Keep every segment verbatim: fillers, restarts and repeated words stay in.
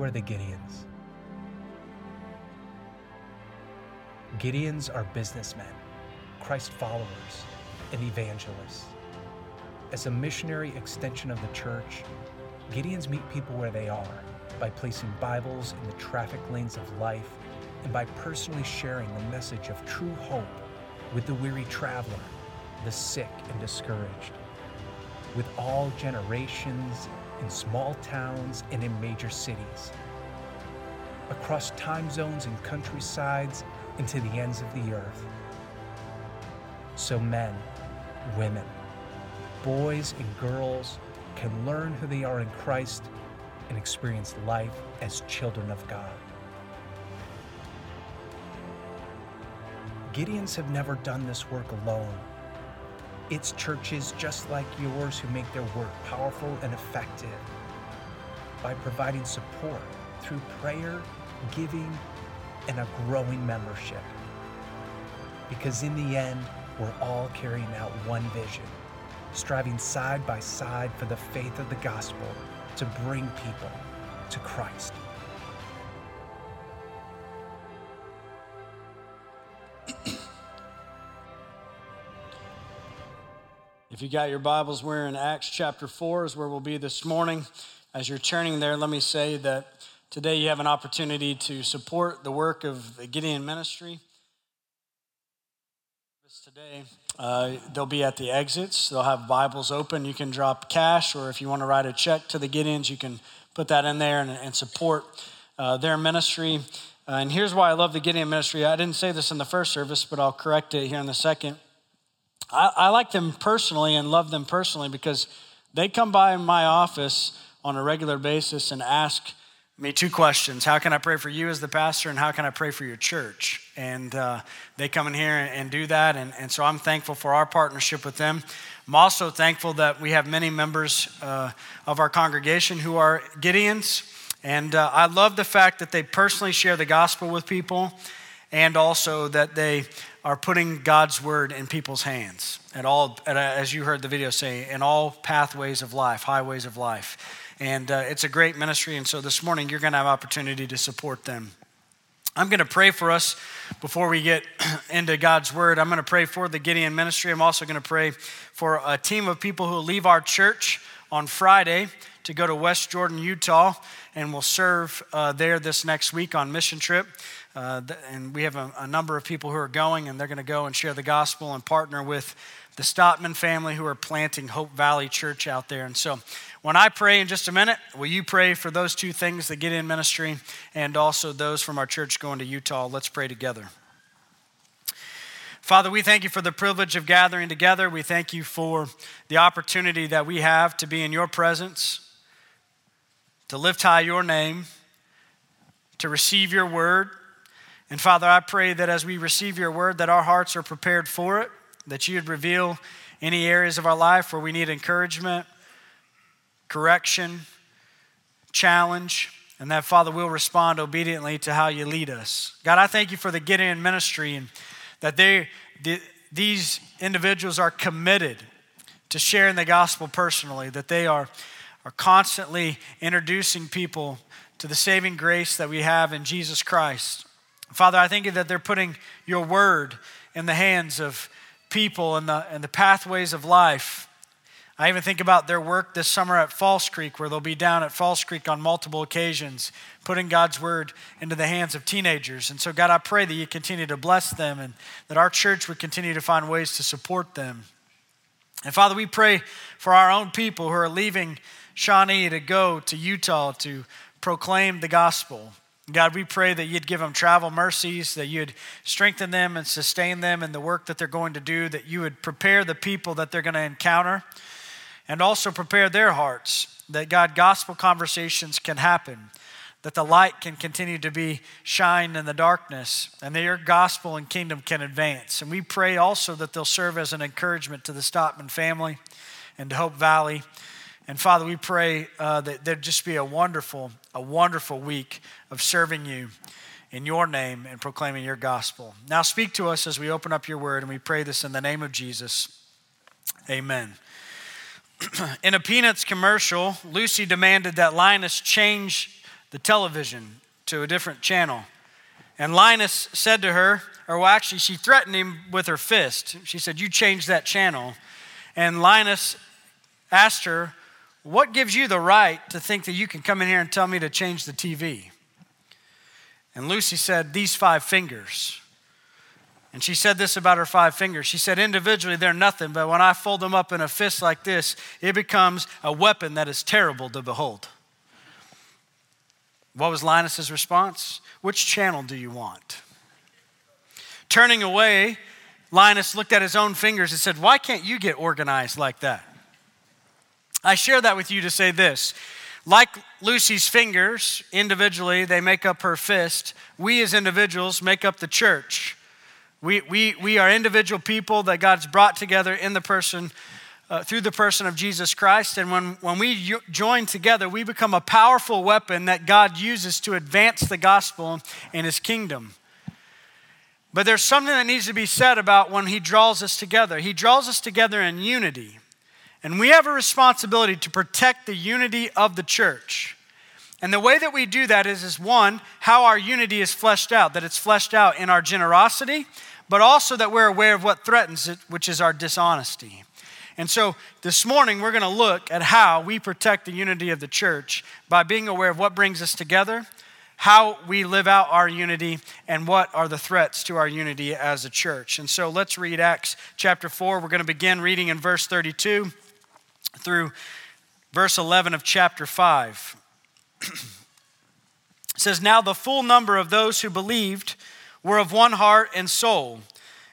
were the Gideons. Gideons are businessmen, Christ followers, and evangelists. As a missionary extension of the church, Gideons meet people where they are by placing Bibles in the traffic lanes of life and by personally sharing the message of true hope with the weary traveler, the sick and discouraged, with all generations, in small towns and in major cities, across time zones and countrysides, and to the ends of the earth. So men, women, boys and girls can learn who they are in Christ and experience life as children of God. Gideons have never done this work alone. It's churches just like yours who make their work powerful and effective by providing support through prayer, giving, and a growing membership. Because in the end, we're all carrying out one vision, striving side by side for the faith of the gospel to bring people to Christ. If you got your Bibles, we're in Acts chapter four is where we'll be this morning. As you're turning there, let me say that today you have an opportunity to support the work of the Gideon Ministry. Today, uh, they'll be at the exits. They'll have Bibles open. You can drop cash, or if you want to write a check to the Gideons, you can put that in there and, and support uh, their ministry. Uh, and here's why I love the Gideon Ministry. I didn't say this in the first service, but I'll correct it here in the second. I, I like them personally and love them personally because they come by my office on a regular basis and ask me two questions. How can I pray for you as the pastor, and how can I pray for your church? And uh, they come in here and, and do that, and, and so I'm thankful for our partnership with them. I'm also thankful that we have many members uh, of our congregation who are Gideons, and uh, I love the fact that they personally share the gospel with people, and also that they are putting God's word in people's hands at all, at, as you heard the video say, in all pathways of life, highways of life. And uh, it's a great ministry, and so this morning you're going to have an opportunity to support them. I'm going to pray for us before we get into God's word. I'm going to pray for the Gideon Ministry. I'm also going to pray for a team of people who will leave our church on Friday to go to West Jordan, Utah, and will serve uh, there this next week on mission trip. Uh, and we have a, a number of people who are going, and they're going to go and share the gospel and partner with the Stopman family who are planting Hope Valley Church out there. And so when I pray in just a minute, will you pray for those two things, the Gideon Ministry and also those from our church going to Utah? Let's pray together. Father, we thank you for the privilege of gathering together. We thank you for the opportunity that we have to be in your presence, to lift high your name, to receive your word. And Father, I pray that as we receive your word, that our hearts are prepared for it, that you would reveal any areas of our life where we need encouragement, correction, challenge, and that, Father, we'll respond obediently to how you lead us. God, I thank you for the Gideon Ministry and that they, the, these individuals are committed to sharing the gospel personally, that they are, are constantly introducing people to the saving grace that we have in Jesus Christ. Father, I thank you that they're putting your word in the hands of people and the and the pathways of life. I even think about their work this summer at Falls Creek, where they'll be down at Falls Creek on multiple occasions, putting God's word into the hands of teenagers. And so, God, I pray that you continue to bless them and that our church would continue to find ways to support them. And Father, we pray for our own people who are leaving Shawnee to go to Utah to proclaim the gospel. God, we pray that you'd give them travel mercies, that you'd strengthen them and sustain them in the work that they're going to do, that you would prepare the people that they're going to encounter, and also prepare their hearts, that, God, gospel conversations can happen, that the light can continue to be shined in the darkness, and that your gospel and kingdom can advance. And we pray also that they'll serve as an encouragement to the Stopman family and to Hope Valley. And Father, we pray uh, that there'd just be a wonderful, a wonderful week of serving you in your name and proclaiming your gospel. Now speak to us as we open up your word, and we pray this in the name of Jesus. Amen. In a Peanuts commercial, Lucy demanded that Linus change the television to a different channel. And Linus said to her, or well, actually, she threatened him with her fist. She said, "You change that channel." And Linus asked her, "What gives you the right to think that you can come in here and tell me to change the T V?" And Lucy said, "These five fingers." And she said this about her five fingers. She said, "Individually, they're nothing, but when I fold them up in a fist like this, it becomes a weapon that is terrible to behold." What was Linus's response? "Which channel do you want?" Turning away, Linus looked at his own fingers and said, "Why can't you get organized like that?" I share that with you to say this. Like Lucy's fingers, individually, they make up her fist. We as individuals make up the church. We we we are individual people that God's brought together in the person, uh, through the person of Jesus Christ. And when, when we join together, we become a powerful weapon that God uses to advance the gospel and his kingdom. But there's something that needs to be said about when he draws us together. He draws us together in unity. And we have a responsibility to protect the unity of the church. And the way that we do that is, is one, how our unity is fleshed out, that it's fleshed out in our generosity, but also that we're aware of what threatens it, which is our dishonesty. And so this morning, we're going to look at how we protect the unity of the church by being aware of what brings us together, how we live out our unity, and what are the threats to our unity as a church. And so let's read Acts chapter four. We're going to begin reading in verse thirty-two through verse eleven of chapter five. It says, "Now the full number of those who believed were of one heart and soul,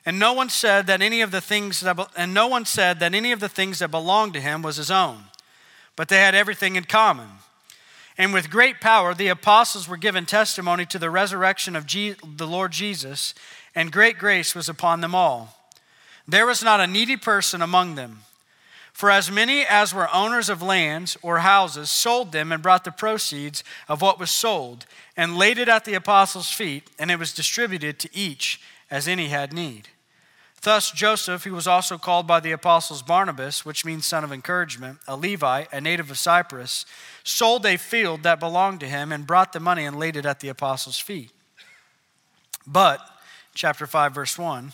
and no one said that any of the things that be- and no one said that any of the things that belonged to him was his own, but they had everything in common. And with great power the apostles were given testimony to the resurrection of Je- the Lord Jesus, and great grace was upon them all. There was not a needy person among them. For as many as were owners of lands or houses sold them and brought the proceeds of what was sold and laid it at the apostles' feet, and it was distributed to each as any had need. Thus Joseph, who was also called by the apostles Barnabas, which means son of encouragement, a Levite, a native of Cyprus, sold a field that belonged to him and brought the money and laid it at the apostles' feet. But," chapter five, verse one,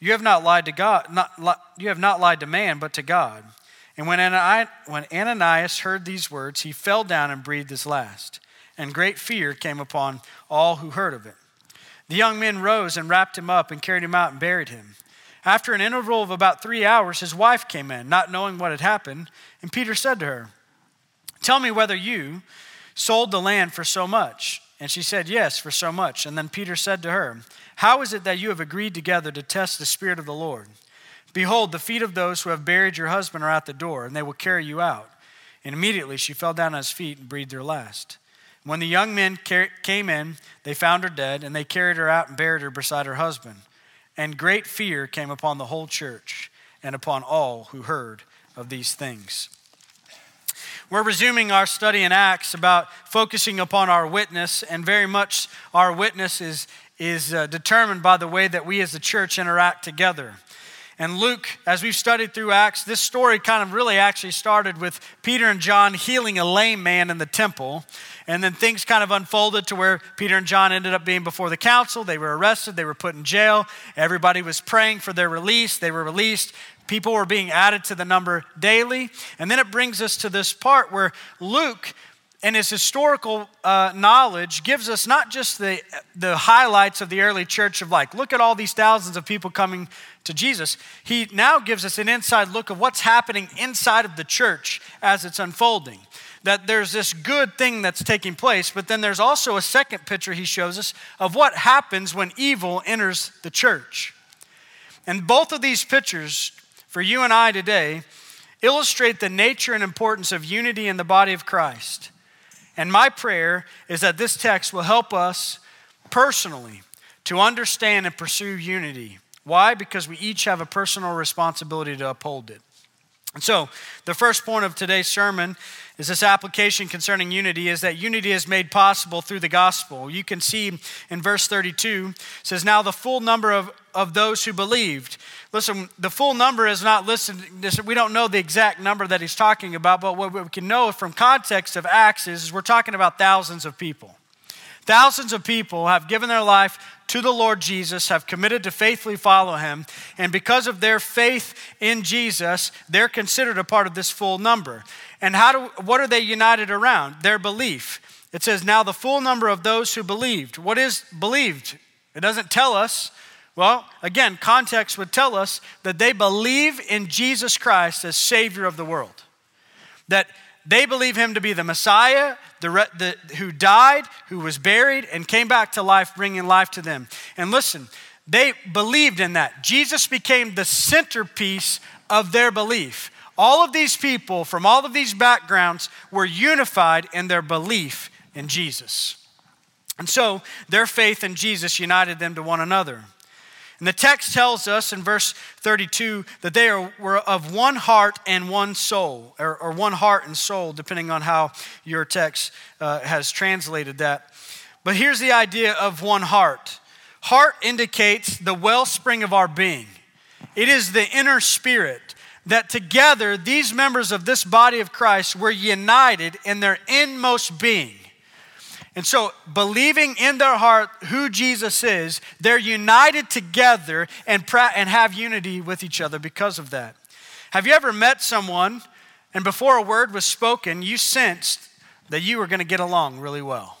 You have not lied to God, not li- you have not lied to man, but to God.' And when Anani- when Ananias heard these words, he fell down and breathed his last. And great fear came upon all who heard of it. The young men rose and wrapped him up and carried him out and buried him. After an interval of about three hours, his wife came in, not knowing what had happened. And Peter said to her, 'Tell me whether you sold the land for so much.' And she said, 'Yes, for so much.' And then Peter said to her, 'How is it that you have agreed together to test the Spirit of the Lord? Behold, the feet of those who have buried your husband are at the door, and they will carry you out.' And immediately she fell down at his feet and breathed her last. When the young men came in, they found her dead, and they carried her out and buried her beside her husband. And great fear came upon the whole church and upon all who heard of these things." We're resuming our study in Acts about focusing upon our witness, and very much our witness is, is uh, determined by the way that we as the church interact together. And Luke, as we've studied through Acts, this story kind of really actually started with Peter and John healing a lame man in the temple. And then things kind of unfolded to where Peter and John ended up being before the council. They were arrested. They were put in jail. Everybody was praying for their release. They were released. People were being added to the number daily. And then it brings us to this part where Luke and his historical uh, knowledge gives us not just the, the highlights of the early church of like, look at all these thousands of people coming to Jesus. He now gives us an inside look of what's happening inside of the church as it's unfolding. That there's this good thing that's taking place, but then there's also a second picture he shows us of what happens when evil enters the church. And both of these pictures for you and I today illustrate the nature and importance of unity in the body of Christ. And my prayer is that this text will help us personally to understand and pursue unity. Why? Because we each have a personal responsibility to uphold it. And so, the first point of today's sermon is this application concerning unity is that unity is made possible through the gospel. You can see in verse thirty-two, it says, now the full number of, of those who believed. Listen, the full number is not listed. We don't know the exact number that he's talking about, but what we can know from context of Acts is we're talking about thousands of people. Thousands of people have given their life to the Lord Jesus, have committed to faithfully follow him, and because of their faith in Jesus, they're considered a part of this full number. And how do what are they united around? Their belief. It says, now the full number of those who believed. What is believed? It doesn't tell us. Well, again, context would tell us that they believe in Jesus Christ as Savior of the world. That they believe him to be the Messiah, the, the who died, who was buried, and came back to life, bringing life to them. And listen, they believed in that. Jesus became the centerpiece of their belief. All of these people from all of these backgrounds were unified in their belief in Jesus. And so their faith in Jesus united them to one another. And the text tells us in verse thirty-two that they are, were of one heart and one soul, or, or one heart and soul, depending on how your text uh, has translated that. But here's the idea of one heart. Heart indicates the wellspring of our being. It is the inner spirit that together these members of this body of Christ were united in their inmost being. And so, believing in their heart who Jesus is, they're united together and pra- and have unity with each other because of that. Have you ever met someone, and before a word was spoken, you sensed that you were going to get along really well?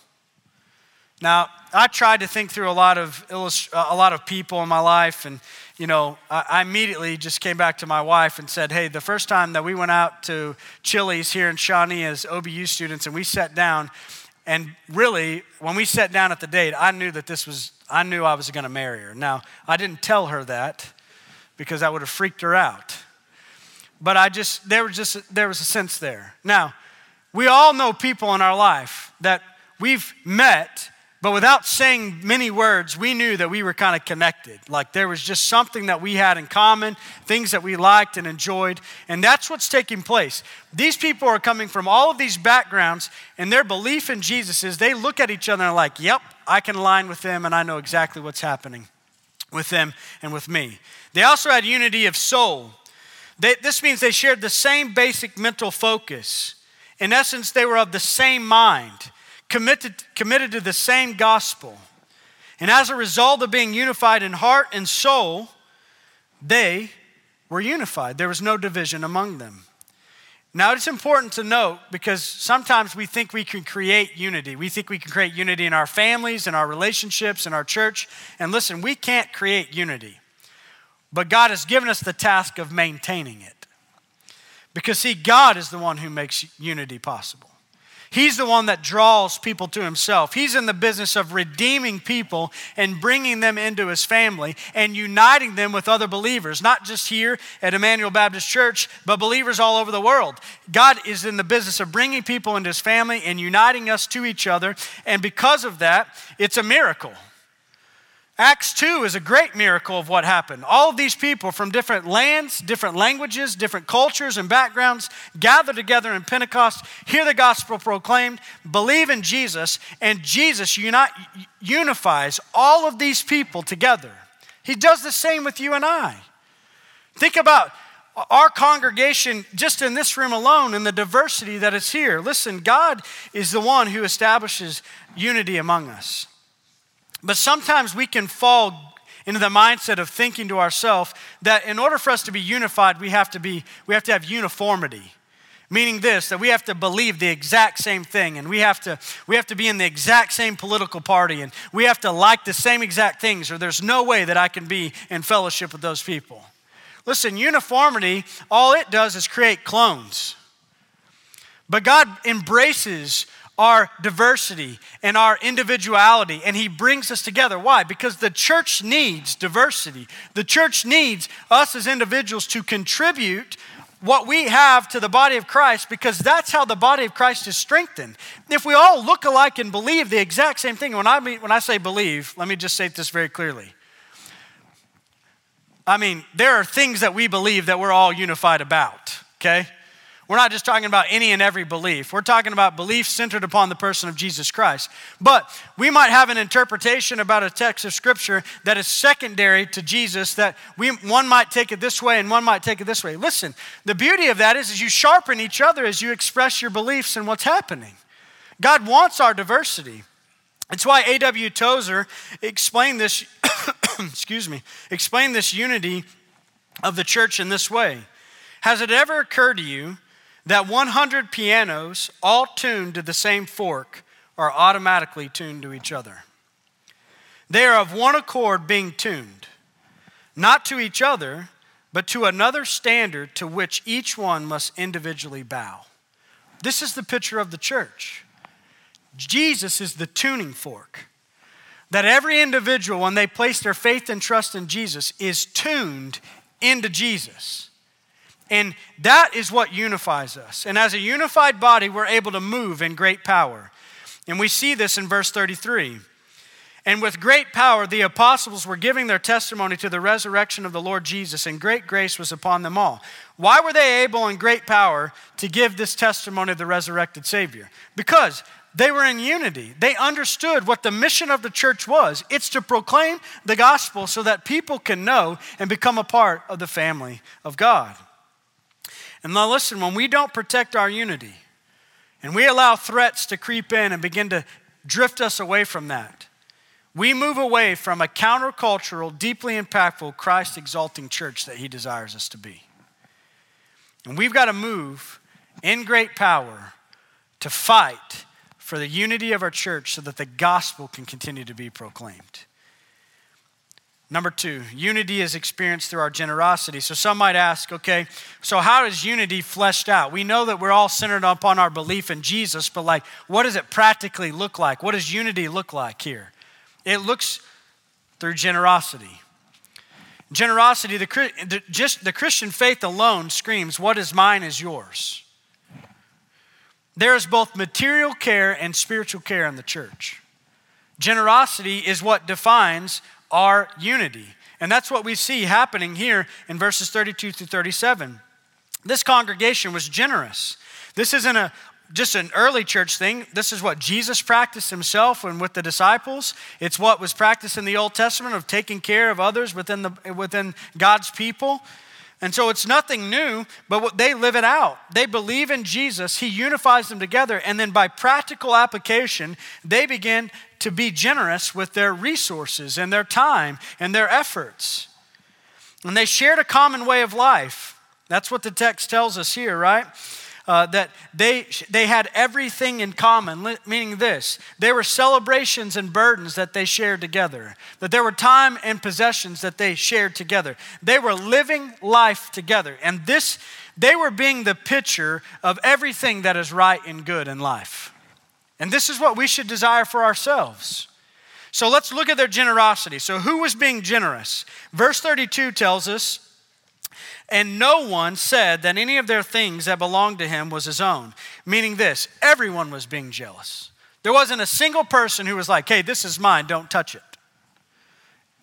Now, I tried to think through a lot of illust- a lot of people in my life, and you know, I-, I immediately just came back to my wife and said, "Hey, the first time that we went out to Chili's here in Shawnee as O B U students, and we sat down." And really, when we sat down at the date, I knew that this was, I knew I was going to marry her. Now, I didn't tell her that because that would have freaked her out. But I just, there was just, there was a sense there. Now, we all know people in our life that we've met, but without saying many words, we knew that we were kind of connected. Like there was just something that we had in common, things that we liked and enjoyed, and that's what's taking place. These people are coming from all of these backgrounds, and their belief in Jesus is they look at each other and are like, yep, I can align with them, and I know exactly what's happening with them and with me. They also had unity of soul. They, this means they shared the same basic mental focus. In essence, they were of the same mind. Committed, committed to the same gospel. And as a result of being unified in heart and soul, they were unified. There was no division among them. Now, it's important to note because sometimes we think we can create unity. We think we can create unity in our families, in our relationships, in our church. And listen, we can't create unity. But God has given us the task of maintaining it. Because, see, God is the one who makes unity possible. He's the one that draws people to himself. He's in the business of redeeming people and bringing them into his family and uniting them with other believers, not just here at Emmanuel Baptist Church, but believers all over the world. God is in the business of bringing people into his family and uniting us to each other. And because of that, it's a miracle. Acts two is a great miracle of what happened. All of these people from different lands, different languages, different cultures and backgrounds gather together in Pentecost, hear the gospel proclaimed, believe in Jesus, and Jesus uni- unifies all of these people together. He does the same with you and I. Think about our congregation just in this room alone and the diversity that is here. Listen, God is the one who establishes unity among us. But sometimes we can fall into the mindset of thinking to ourselves that in order for us to be unified, we have to be we have to have uniformity. Meaning this, that we have to believe the exact same thing, and we have to we have to be in the exact same political party, and we have to like the same exact things, or there's no way that I can be in fellowship with those people. Listen, uniformity, all it does is create clones. But God embraces our diversity and our individuality, and he brings us together. Why? Because the church needs diversity. The church needs us as individuals to contribute what we have to the body of Christ, because that's how the body of Christ is strengthened. If we all look alike and believe the exact same thing, when I mean, when I say believe, let me just state this very clearly. I mean, there are things that we believe that we're all unified about, okay? We're not just talking about any and every belief. We're talking about belief centered upon the person of Jesus Christ. But we might have an interpretation about a text of Scripture that is secondary to Jesus, that we one might take it this way and one might take it this way. Listen, the beauty of that is, is you sharpen each other as you express your beliefs and what's happening. God wants our diversity. It's why A W Tozer explained this, excuse me, explained this unity of the church in this way. Has it ever occurred to you that one hundred pianos all tuned to the same fork are automatically tuned to each other? They are of one accord being tuned, not to each other, but to another standard to which each one must individually bow. This is the picture of the church. Jesus is the tuning fork, that every individual, when they place their faith and trust in Jesus, is tuned into Jesus. And that is what unifies us. And as a unified body, we're able to move in great power. And we see this in verse thirty-three. And with great power, the apostles were giving their testimony to the resurrection of the Lord Jesus, and great grace was upon them all. Why were they able in great power to give this testimony of the resurrected Savior? Because they were in unity. They understood what the mission of the church was. It's to proclaim the gospel so that people can know and become a part of the family of God. And now listen, when we don't protect our unity and we allow threats to creep in and begin to drift us away from that, we move away from a countercultural, deeply impactful, Christ-exalting church that he desires us to be. And we've got to move in great power to fight for the unity of our church so that the gospel can continue to be proclaimed. Number two, unity is experienced through our generosity. So some might ask, okay, so how is unity fleshed out? We know that we're all centered upon our belief in Jesus, but like, what does it practically look like? What does unity look like here? It looks through generosity. Generosity, the, just the Christian faith alone screams, what is mine is yours. There is both material care and spiritual care in the church. Generosity is what defines our unity. And that's what we see happening here in verses thirty-two through thirty-seven. This congregation was generous. This isn't a just an early church thing. This is what Jesus practiced himself and with the disciples. It's what was practiced in the Old Testament of taking care of others within the within God's people. And so it's nothing new, but they live it out. They believe in Jesus. He unifies them together. And then by practical application, they begin to be generous with their resources and their time and their efforts. And they shared a common way of life. That's what the text tells us here, right? Uh, that they they had everything in common, meaning this. There were celebrations and burdens that they shared together. That there were time and possessions that they shared together. They were living life together. And this, they were being the picture of everything that is right and good in life. And this is what we should desire for ourselves. So let's look at their generosity. So who was being generous? Verse thirty-two tells us, and no one said that any of their things that belonged to him was his own. Meaning this, everyone was being jealous. There wasn't a single person who was like, hey, this is mine, don't touch it.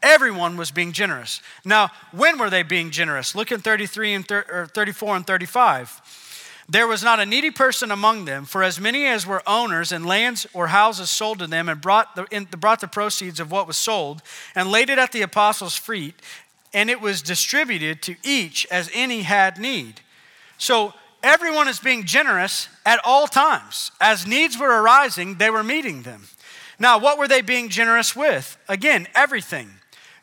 Everyone was being generous. Now, when were they being generous? Look in thirty-three and thirty-four and thirty-five. There was not a needy person among them, for as many as were owners in lands or houses sold to them and brought the, in, brought the proceeds of what was sold and laid it at the apostles' feet, and it was distributed to each as any had need. So everyone is being generous at all times. As needs were arising, they were meeting them. Now, what were they being generous with? Again, everything.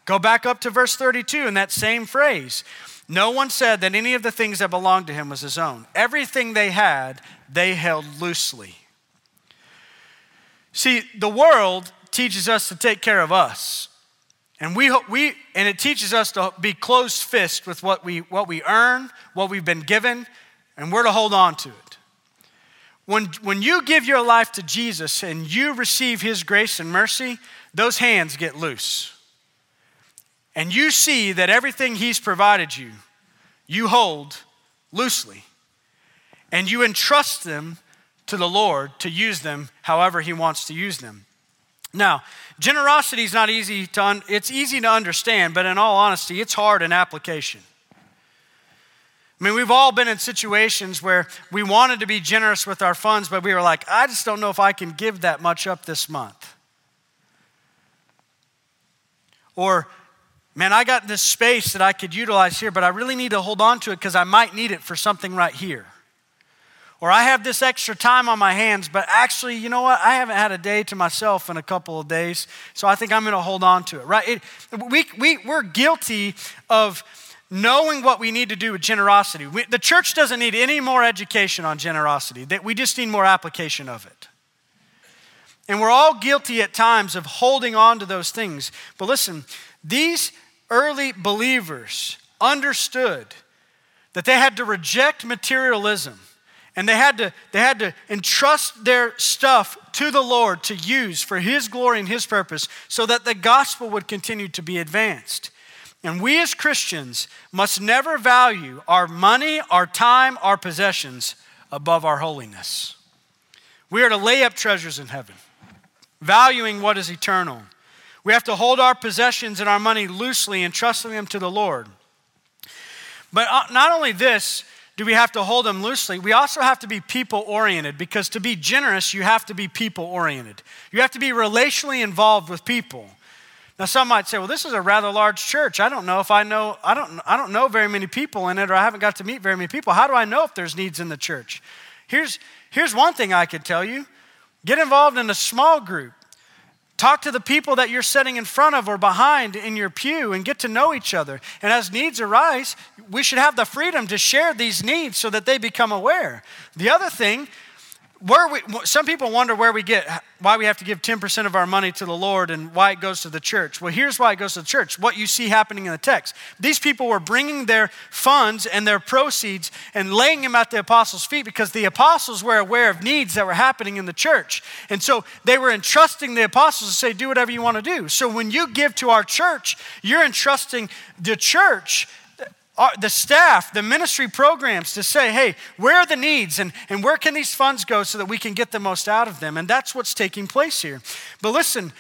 Go back up to verse thirty-two in that same phrase. No one said that any of the things that belonged to him was his own. Everything they had, they held loosely. See, the world teaches us to take care of us. And we we and it teaches us to be close-fisted with what we what we earn, what we've been given, and we're to hold on to it. When when you give your life to Jesus and you receive his grace and mercy, those hands get loose. And you see that everything he's provided you, you hold loosely, and you entrust them to the Lord to use them however he wants to use them. Now, generosity is not easy to, un- it's easy to understand, but in all honesty, it's hard in application. I mean, we've all been in situations where we wanted to be generous with our funds, but we were like, I just don't know if I can give that much up this month. Or, man, I got this space that I could utilize here, but I really need to hold on to it because I might need it for something right here. Or I have this extra time on my hands, but actually, you know what? I haven't had a day to myself in a couple of days, so I think I'm going to hold on to it, right? It, we, we, we're guilty of knowing what we need to do with generosity. We, the church doesn't need any more education on generosity. We just need more application of it. And we're all guilty at times of holding on to those things. But listen, these early believers understood that they had to reject materialism. And they had to they had to entrust their stuff to the Lord to use for his glory and his purpose so that the gospel would continue to be advanced. And we as Christians must never value our money, our time, our possessions above our holiness. We are to lay up treasures in heaven, valuing what is eternal. We have to hold our possessions and our money loosely and trusting them to the Lord. But not only this, do we have to hold them loosely? We also have to be people-oriented, because to be generous, you have to be people-oriented. You have to be relationally involved with people. Now, some might say, well, this is a rather large church. I don't know if I know, I don't, I don't know very many people in it, or I haven't got to meet very many people. How do I know if there's needs in the church? Here's, here's one thing I could tell you. Get involved in a small group. Talk to the people that you're sitting in front of or behind in your pew and get to know each other. And as needs arise, we should have the freedom to share these needs so that they become aware. The other thing, where we, some people wonder where we get, why we have to give ten percent of our money to the Lord and why it goes to the church. Well, here's why it goes to the church, what you see happening in the text. These people were bringing their funds and their proceeds and laying them at the apostles' feet because the apostles were aware of needs that were happening in the church. And so they were entrusting the apostles to say, do whatever you want to do. So when you give to our church, you're entrusting the church, the staff, the ministry programs to say, hey, where are the needs and, and where can these funds go so that we can get the most out of them? And that's what's taking place here. But listen,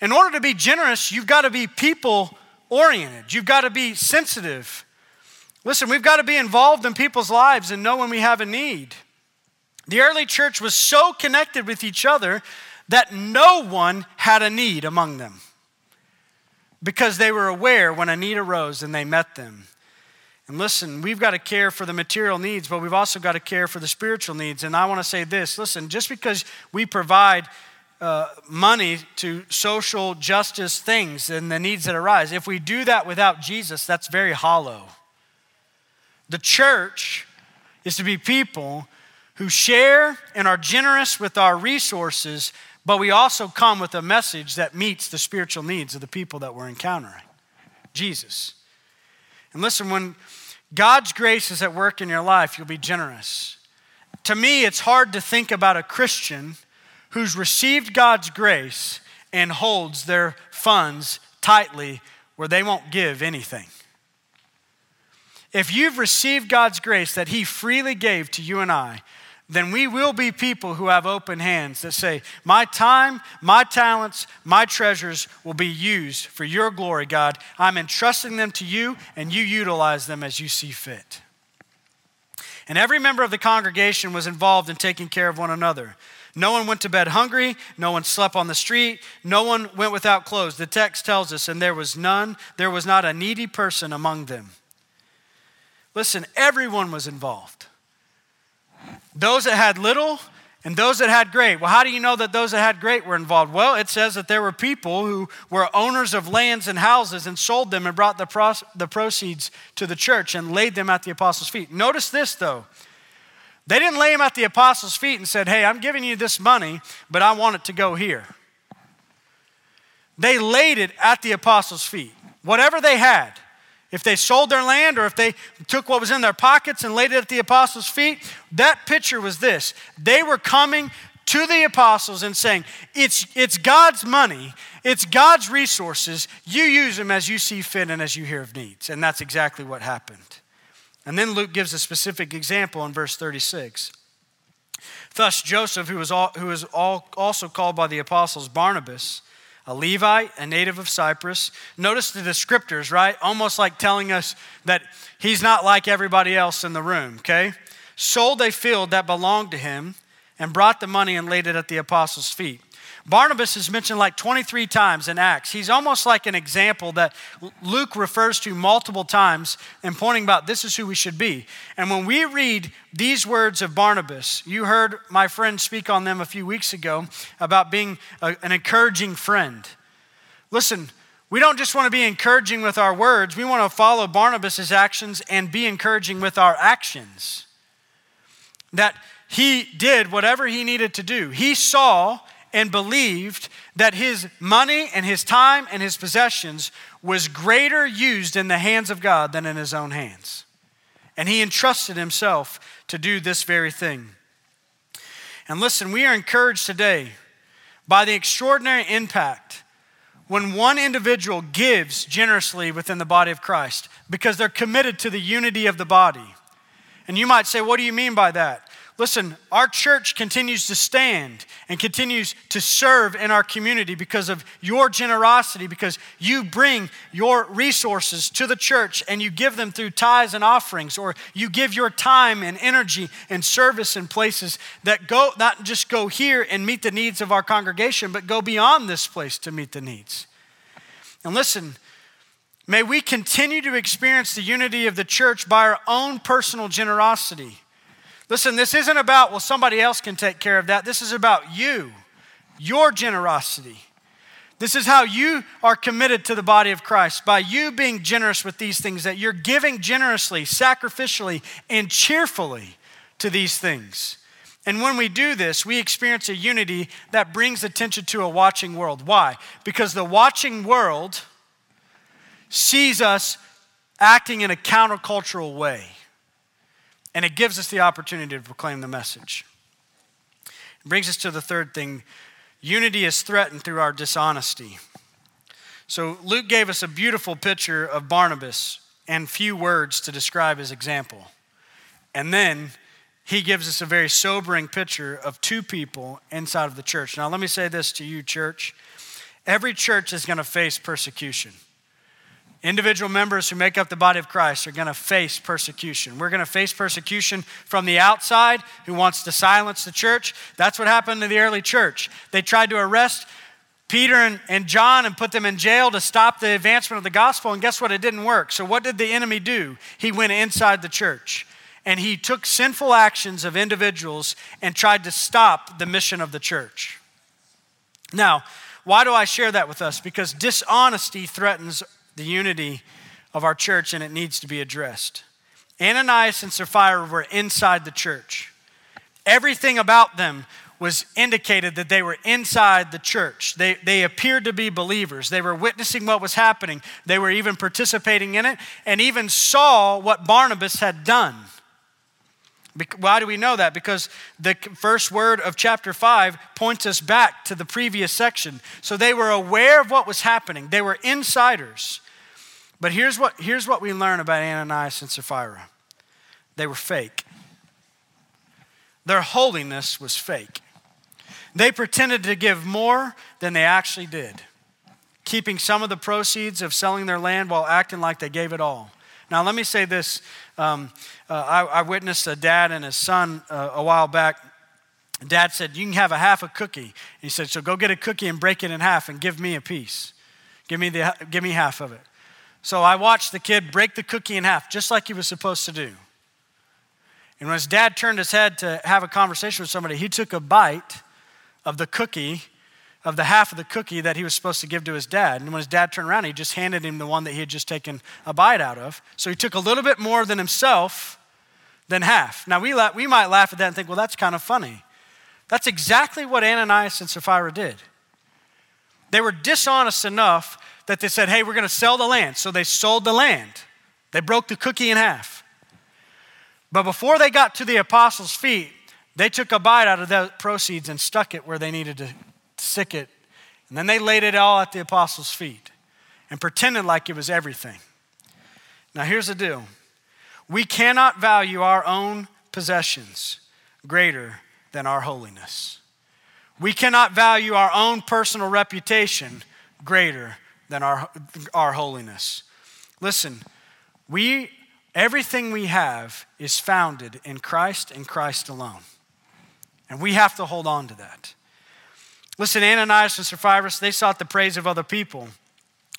in order to be generous, you've got to be people-oriented. You've got to be sensitive. Listen, we've got to be involved in people's lives and know when we have a need. The early church was so connected with each other that no one had a need among them because they were aware when a need arose and they met them. And listen, we've got to care for the material needs, but we've also got to care for the spiritual needs. And I want to say this, listen, just because we provide uh, money to social justice things and the needs that arise, if we do that without Jesus, that's very hollow. The church is to be people who share and are generous with our resources, but we also come with a message that meets the spiritual needs of the people that we're encountering, Jesus. And listen, when God's grace is at work in your life, you'll be generous. To me, it's hard to think about a Christian who's received God's grace and holds their funds tightly where they won't give anything. If you've received God's grace that he freely gave to you and I, then we will be people who have open hands that say, my time, my talents, my treasures will be used for your glory, God. I'm entrusting them to you, and you utilize them as you see fit. And every member of the congregation was involved in taking care of one another. No one went to bed hungry. No one slept on the street. No one went without clothes. The text tells us, and there was none, there was not a needy person among them. Listen, everyone was involved. Those that had little and those that had great. Well, how do you know that those that had great were involved? Well, it says that there were people who were owners of lands and houses and sold them and brought the, pro- the proceeds to the church and laid them at the apostles' feet. Notice this, though. They didn't lay them at the apostles' feet and said, hey, I'm giving you this money, but I want it to go here. They laid it at the apostles' feet, whatever they had. If they sold their land or if they took what was in their pockets and laid it at the apostles' feet, that picture was this. They were coming to the apostles and saying, it's, it's God's money, it's God's resources, you use them as you see fit and as you hear of needs. And that's exactly what happened. And then Luke gives a specific example in verse thirty-six. Thus Joseph, who was, all, who was all, also called by the apostles Barnabas, a Levite, a native of Cyprus. Notice the descriptors, right? Almost like telling us that he's not like everybody else in the room, okay? Sold a field that belonged to him and brought the money and laid it at the apostles' feet. Barnabas is mentioned like twenty-three times in Acts. He's almost like an example that Luke refers to multiple times and pointing about this is who we should be. And when we read these words of Barnabas, you heard my friend speak on them a few weeks ago about being a, an encouraging friend. Listen, we don't just want to be encouraging with our words. We want to follow Barnabas's actions and be encouraging with our actions. That he did whatever he needed to do. He saw and believed that his money and his time and his possessions was greater used in the hands of God than in his own hands. And he entrusted himself to do this very thing. And listen, we are encouraged today by the extraordinary impact when one individual gives generously within the body of Christ because they're committed to the unity of the body. And you might say, what do you mean by that? Listen, our church continues to stand and continues to serve in our community because of your generosity, because you bring your resources to the church and you give them through tithes and offerings, or you give your time and energy and service in places that go, not just go here and meet the needs of our congregation, but go beyond this place to meet the needs. And listen, may we continue to experience the unity of the church by our own personal generosity. Listen, this isn't about, well, somebody else can take care of that. This is about you, your generosity. This is how you are committed to the body of Christ, by you being generous with these things, that you're giving generously, sacrificially, and cheerfully to these things. And when we do this, we experience a unity that brings attention to a watching world. Why? Because the watching world sees us acting in a countercultural way. And it gives us the opportunity to proclaim the message. It brings us to the third thing. Unity is threatened through our dishonesty. So Luke gave us a beautiful picture of Barnabas and few words to describe his example. And then he gives us a very sobering picture of two people inside of the church. Now let me say this to you, church. Every church is going to face persecution. Individual members who make up the body of Christ are going to face persecution. We're going to face persecution from the outside who wants to silence the church. That's what happened to the early church. They tried to arrest Peter and, and John and put them in jail to stop the advancement of the gospel. And guess what? It didn't work. So what did the enemy do? He went inside the church and he took sinful actions of individuals and tried to stop the mission of the church. Now, why do I share that with us? Because dishonesty threatens the unity of our church, and it needs to be addressed. Ananias and Sapphira were inside the church. Everything about them was indicated that they were inside the church. They, they appeared to be believers. They were witnessing what was happening. They were even participating in it and even saw what Barnabas had done. Why do we know that? Because the first word of chapter five points us back to the previous section. So they were aware of what was happening. They were insiders. But here's what, here's what we learn about Ananias and Sapphira. They were fake. Their holiness was fake. They pretended to give more than they actually did, keeping some of the proceeds of selling their land while acting like they gave it all. Now, let me say this. Um, uh, I, I witnessed a dad and his son uh, a while back. Dad said, you can have a half a cookie. And he said, so go get a cookie and break it in half and give me a piece. Give me the, give me half of it. So I watched the kid break the cookie in half, just like he was supposed to do. And when his dad turned his head to have a conversation with somebody, he took a bite of the cookie, of the half of the cookie that he was supposed to give to his dad. And when his dad turned around, he just handed him the one that he had just taken a bite out of. So he took a little bit more than himself than half. Now we la- we might laugh at that and think, well, that's kind of funny. That's exactly what Ananias and Sapphira did. They were dishonest enough that they said, hey, we're gonna sell the land. So they sold the land. They broke the cookie in half. But before they got to the apostles' feet, they took a bite out of the proceeds and stuck it where they needed to sick it, and then they laid it all at the apostles' feet and pretended like it was everything. Now here's the deal. We cannot value our own possessions greater than our holiness. We cannot value our own personal reputation greater than our, our holiness. Listen, we everything we have is founded in Christ and Christ alone. And we have to hold on to that. Listen, Ananias and Sapphira, they sought the praise of other people.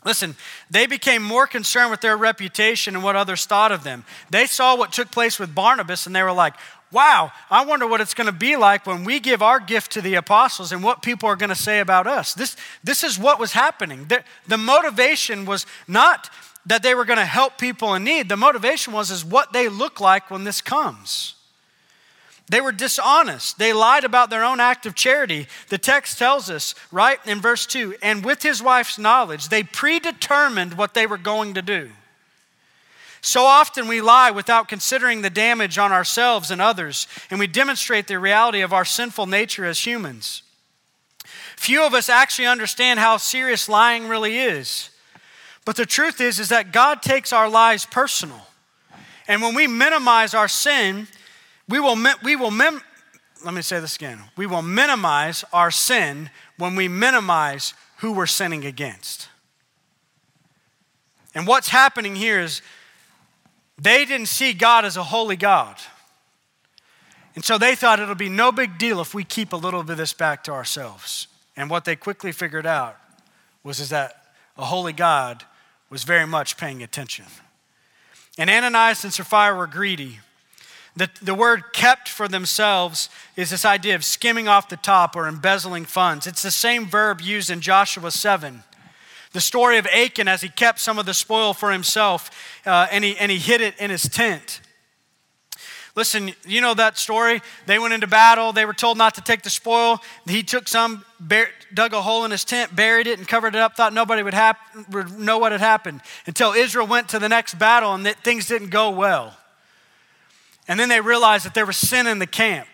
Listen, they became more concerned with their reputation and what others thought of them. They saw what took place with Barnabas and they were like, wow, I wonder what it's going to be like when we give our gift to the apostles and what people are going to say about us. This, this is what was happening. The, the motivation was not that they were going to help people in need. The motivation was is what they look like when this comes. They were dishonest. They lied about their own act of charity. The text tells us, right, in verse two, and with his wife's knowledge, they predetermined what they were going to do. So often we lie without considering the damage on ourselves and others, and we demonstrate the reality of our sinful nature as humans. Few of us actually understand how serious lying really is. But the truth is, is that God takes our lies personal. And when we minimize our sin, we will, we will mem- let me say this again. We will minimize our sin when we minimize who we're sinning against. And what's happening here is, they didn't see God as a holy God. And so they thought it'll be no big deal if we keep a little bit of this back to ourselves. And what they quickly figured out was is that a holy God was very much paying attention. And Ananias and Sapphira were greedy. The, the word kept for themselves is this idea of skimming off the top or embezzling funds. It's the same verb used in Joshua seven. The story of Achan as he kept some of the spoil for himself uh, and, he, and he hid it in his tent. Listen, you know that story. They went into battle. They were told not to take the spoil. He took some, bar- dug a hole in his tent, buried it and covered it up, thought nobody would, hap- would know what had happened until Israel went to the next battle and th- things didn't go well. And then they realized that there was sin in the camp.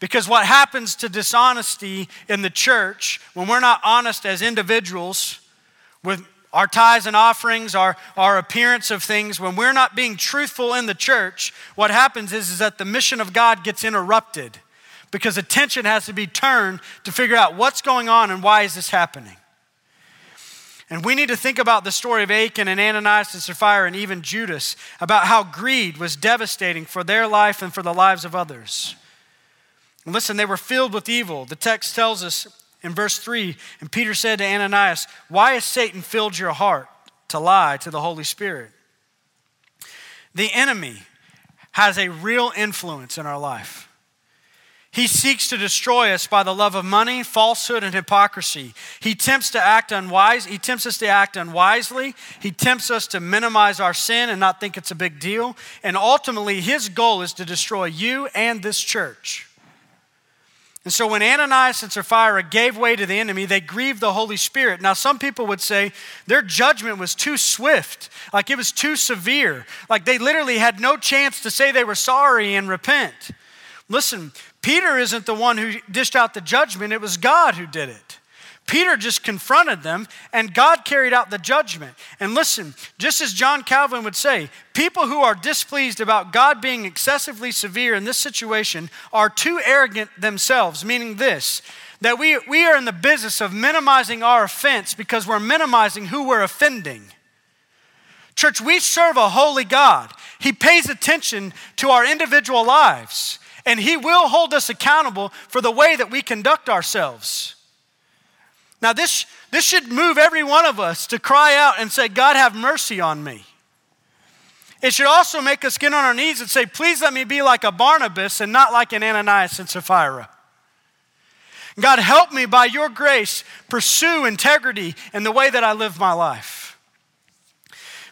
Because what happens to dishonesty in the church when we're not honest as individuals with our tithes and offerings, our, our appearance of things, when we're not being truthful in the church, what happens is, is that the mission of God gets interrupted because attention has to be turned to figure out what's going on and why is this happening. And we need to think about the story of Achan and Ananias and Sapphira and even Judas, about how greed was devastating for their life and for the lives of others. And listen, they were filled with evil. The text tells us, in verse three, and Peter said to Ananias, why has Satan filled your heart to lie to the Holy Spirit? The enemy has a real influence in our life. He seeks to destroy us by the love of money, falsehood, and hypocrisy. He tempts to act unwise. He tempts us to act unwisely. He tempts us to minimize our sin and not think it's a big deal. And ultimately, his goal is to destroy you and this church. And so when Ananias and Sapphira gave way to the enemy, they grieved the Holy Spirit. Now, some people would say their judgment was too swift, like it was too severe, like they literally had no chance to say they were sorry and repent. Listen, Peter isn't the one who dished out the judgment. It was God who did it. Peter just confronted them, and God carried out the judgment. And listen, just as John Calvin would say, people who are displeased about God being excessively severe in this situation are too arrogant themselves, meaning this, that we, we are in the business of minimizing our offense because we're minimizing who we're offending. Church, we serve a holy God. He pays attention to our individual lives, and he will hold us accountable for the way that we conduct ourselves. Now, this, this should move every one of us to cry out and say, God, have mercy on me. It should also make us get on our knees and say, please let me be like a Barnabas and not like an Ananias and Sapphira. God, help me by your grace pursue integrity in the way that I live my life.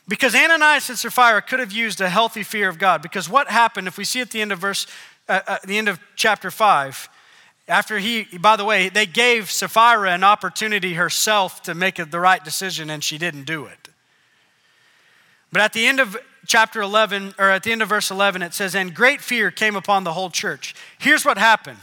Because Ananias and Sapphira could have used a healthy fear of God. Because what happened, if we see at the end of verse, uh, at the end of chapter five, after he, by the way, they gave Sapphira an opportunity herself to make the right decision and she didn't do it. But at the end of chapter eleven, or at the end of verse eleven, it says, and great fear came upon the whole church. Here's what happened.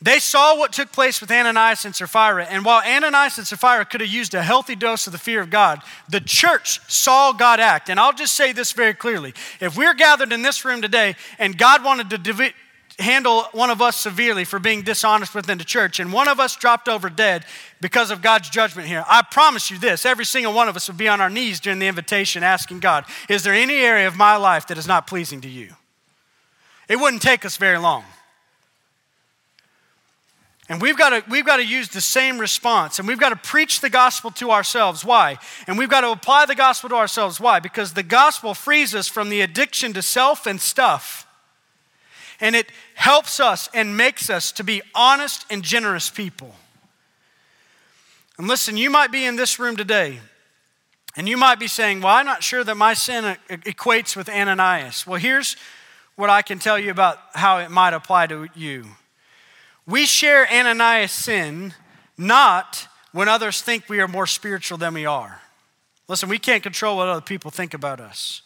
They saw what took place with Ananias and Sapphira, and while Ananias and Sapphira could have used a healthy dose of the fear of God, the church saw God act. And I'll just say this very clearly. If we're gathered in this room today and God wanted to div- handle one of us severely for being dishonest within the church, and one of us dropped over dead because of God's judgment here, I promise you this, every single one of us would be on our knees during the invitation asking God, is there any area of my life that is not pleasing to you? It wouldn't take us very long. And we've got to we've got to use the same response, and we've got to preach the gospel to ourselves. Why? And we've got to apply the gospel to ourselves. Why? Because the gospel frees us from the addiction to self and stuff, and it helps us and makes us to be honest and generous people. And listen, you might be in this room today, and you might be saying, well, I'm not sure that my sin equates with Ananias. Well, here's what I can tell you about how it might apply to you. We share Ananias' sin not when others think we are more spiritual than we are. Listen, we can't control what other people think about us.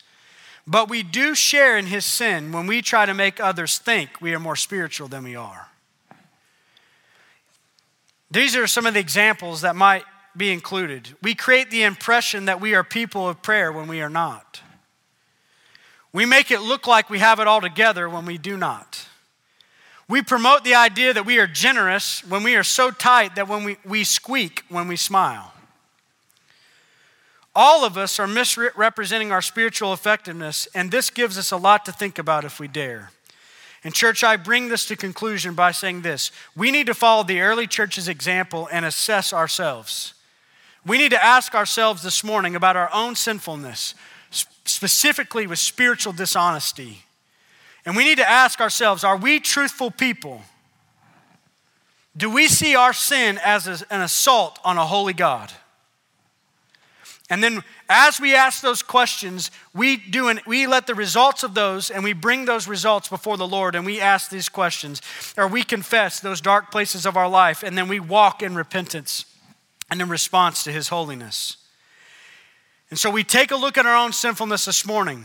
But we do share in his sin when we try to make others think we are more spiritual than we are. These are some of the examples that might be included. We create the impression that we are people of prayer when we are not. We make it look like we have it all together when we do not. We promote the idea that we are generous when we are so tight that when we, we squeak when we smile. All of us are misrepresenting our spiritual effectiveness, and this gives us a lot to think about if we dare. And church, I bring this to conclusion by saying this. We need to follow the early church's example and assess ourselves. We need to ask ourselves this morning about our own sinfulness, specifically with spiritual dishonesty. And we need to ask ourselves, are we truthful people? Do we see our sin as a, an assault on a holy God? And then as we ask those questions, we do an, we let the results of those, and we bring those results before the Lord, and we ask these questions, or we confess those dark places of our life, and then we walk in repentance and in response to his holiness. And so we take a look at our own sinfulness this morning.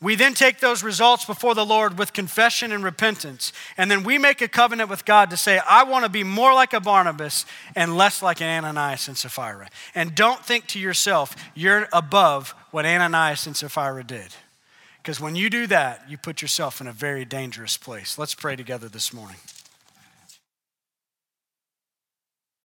We then take those results before the Lord with confession and repentance. And then we make a covenant with God to say, I want to be more like a Barnabas and less like an Ananias and Sapphira. And don't think to yourself, you're above what Ananias and Sapphira did. Because when you do that, you put yourself in a very dangerous place. Let's pray together this morning.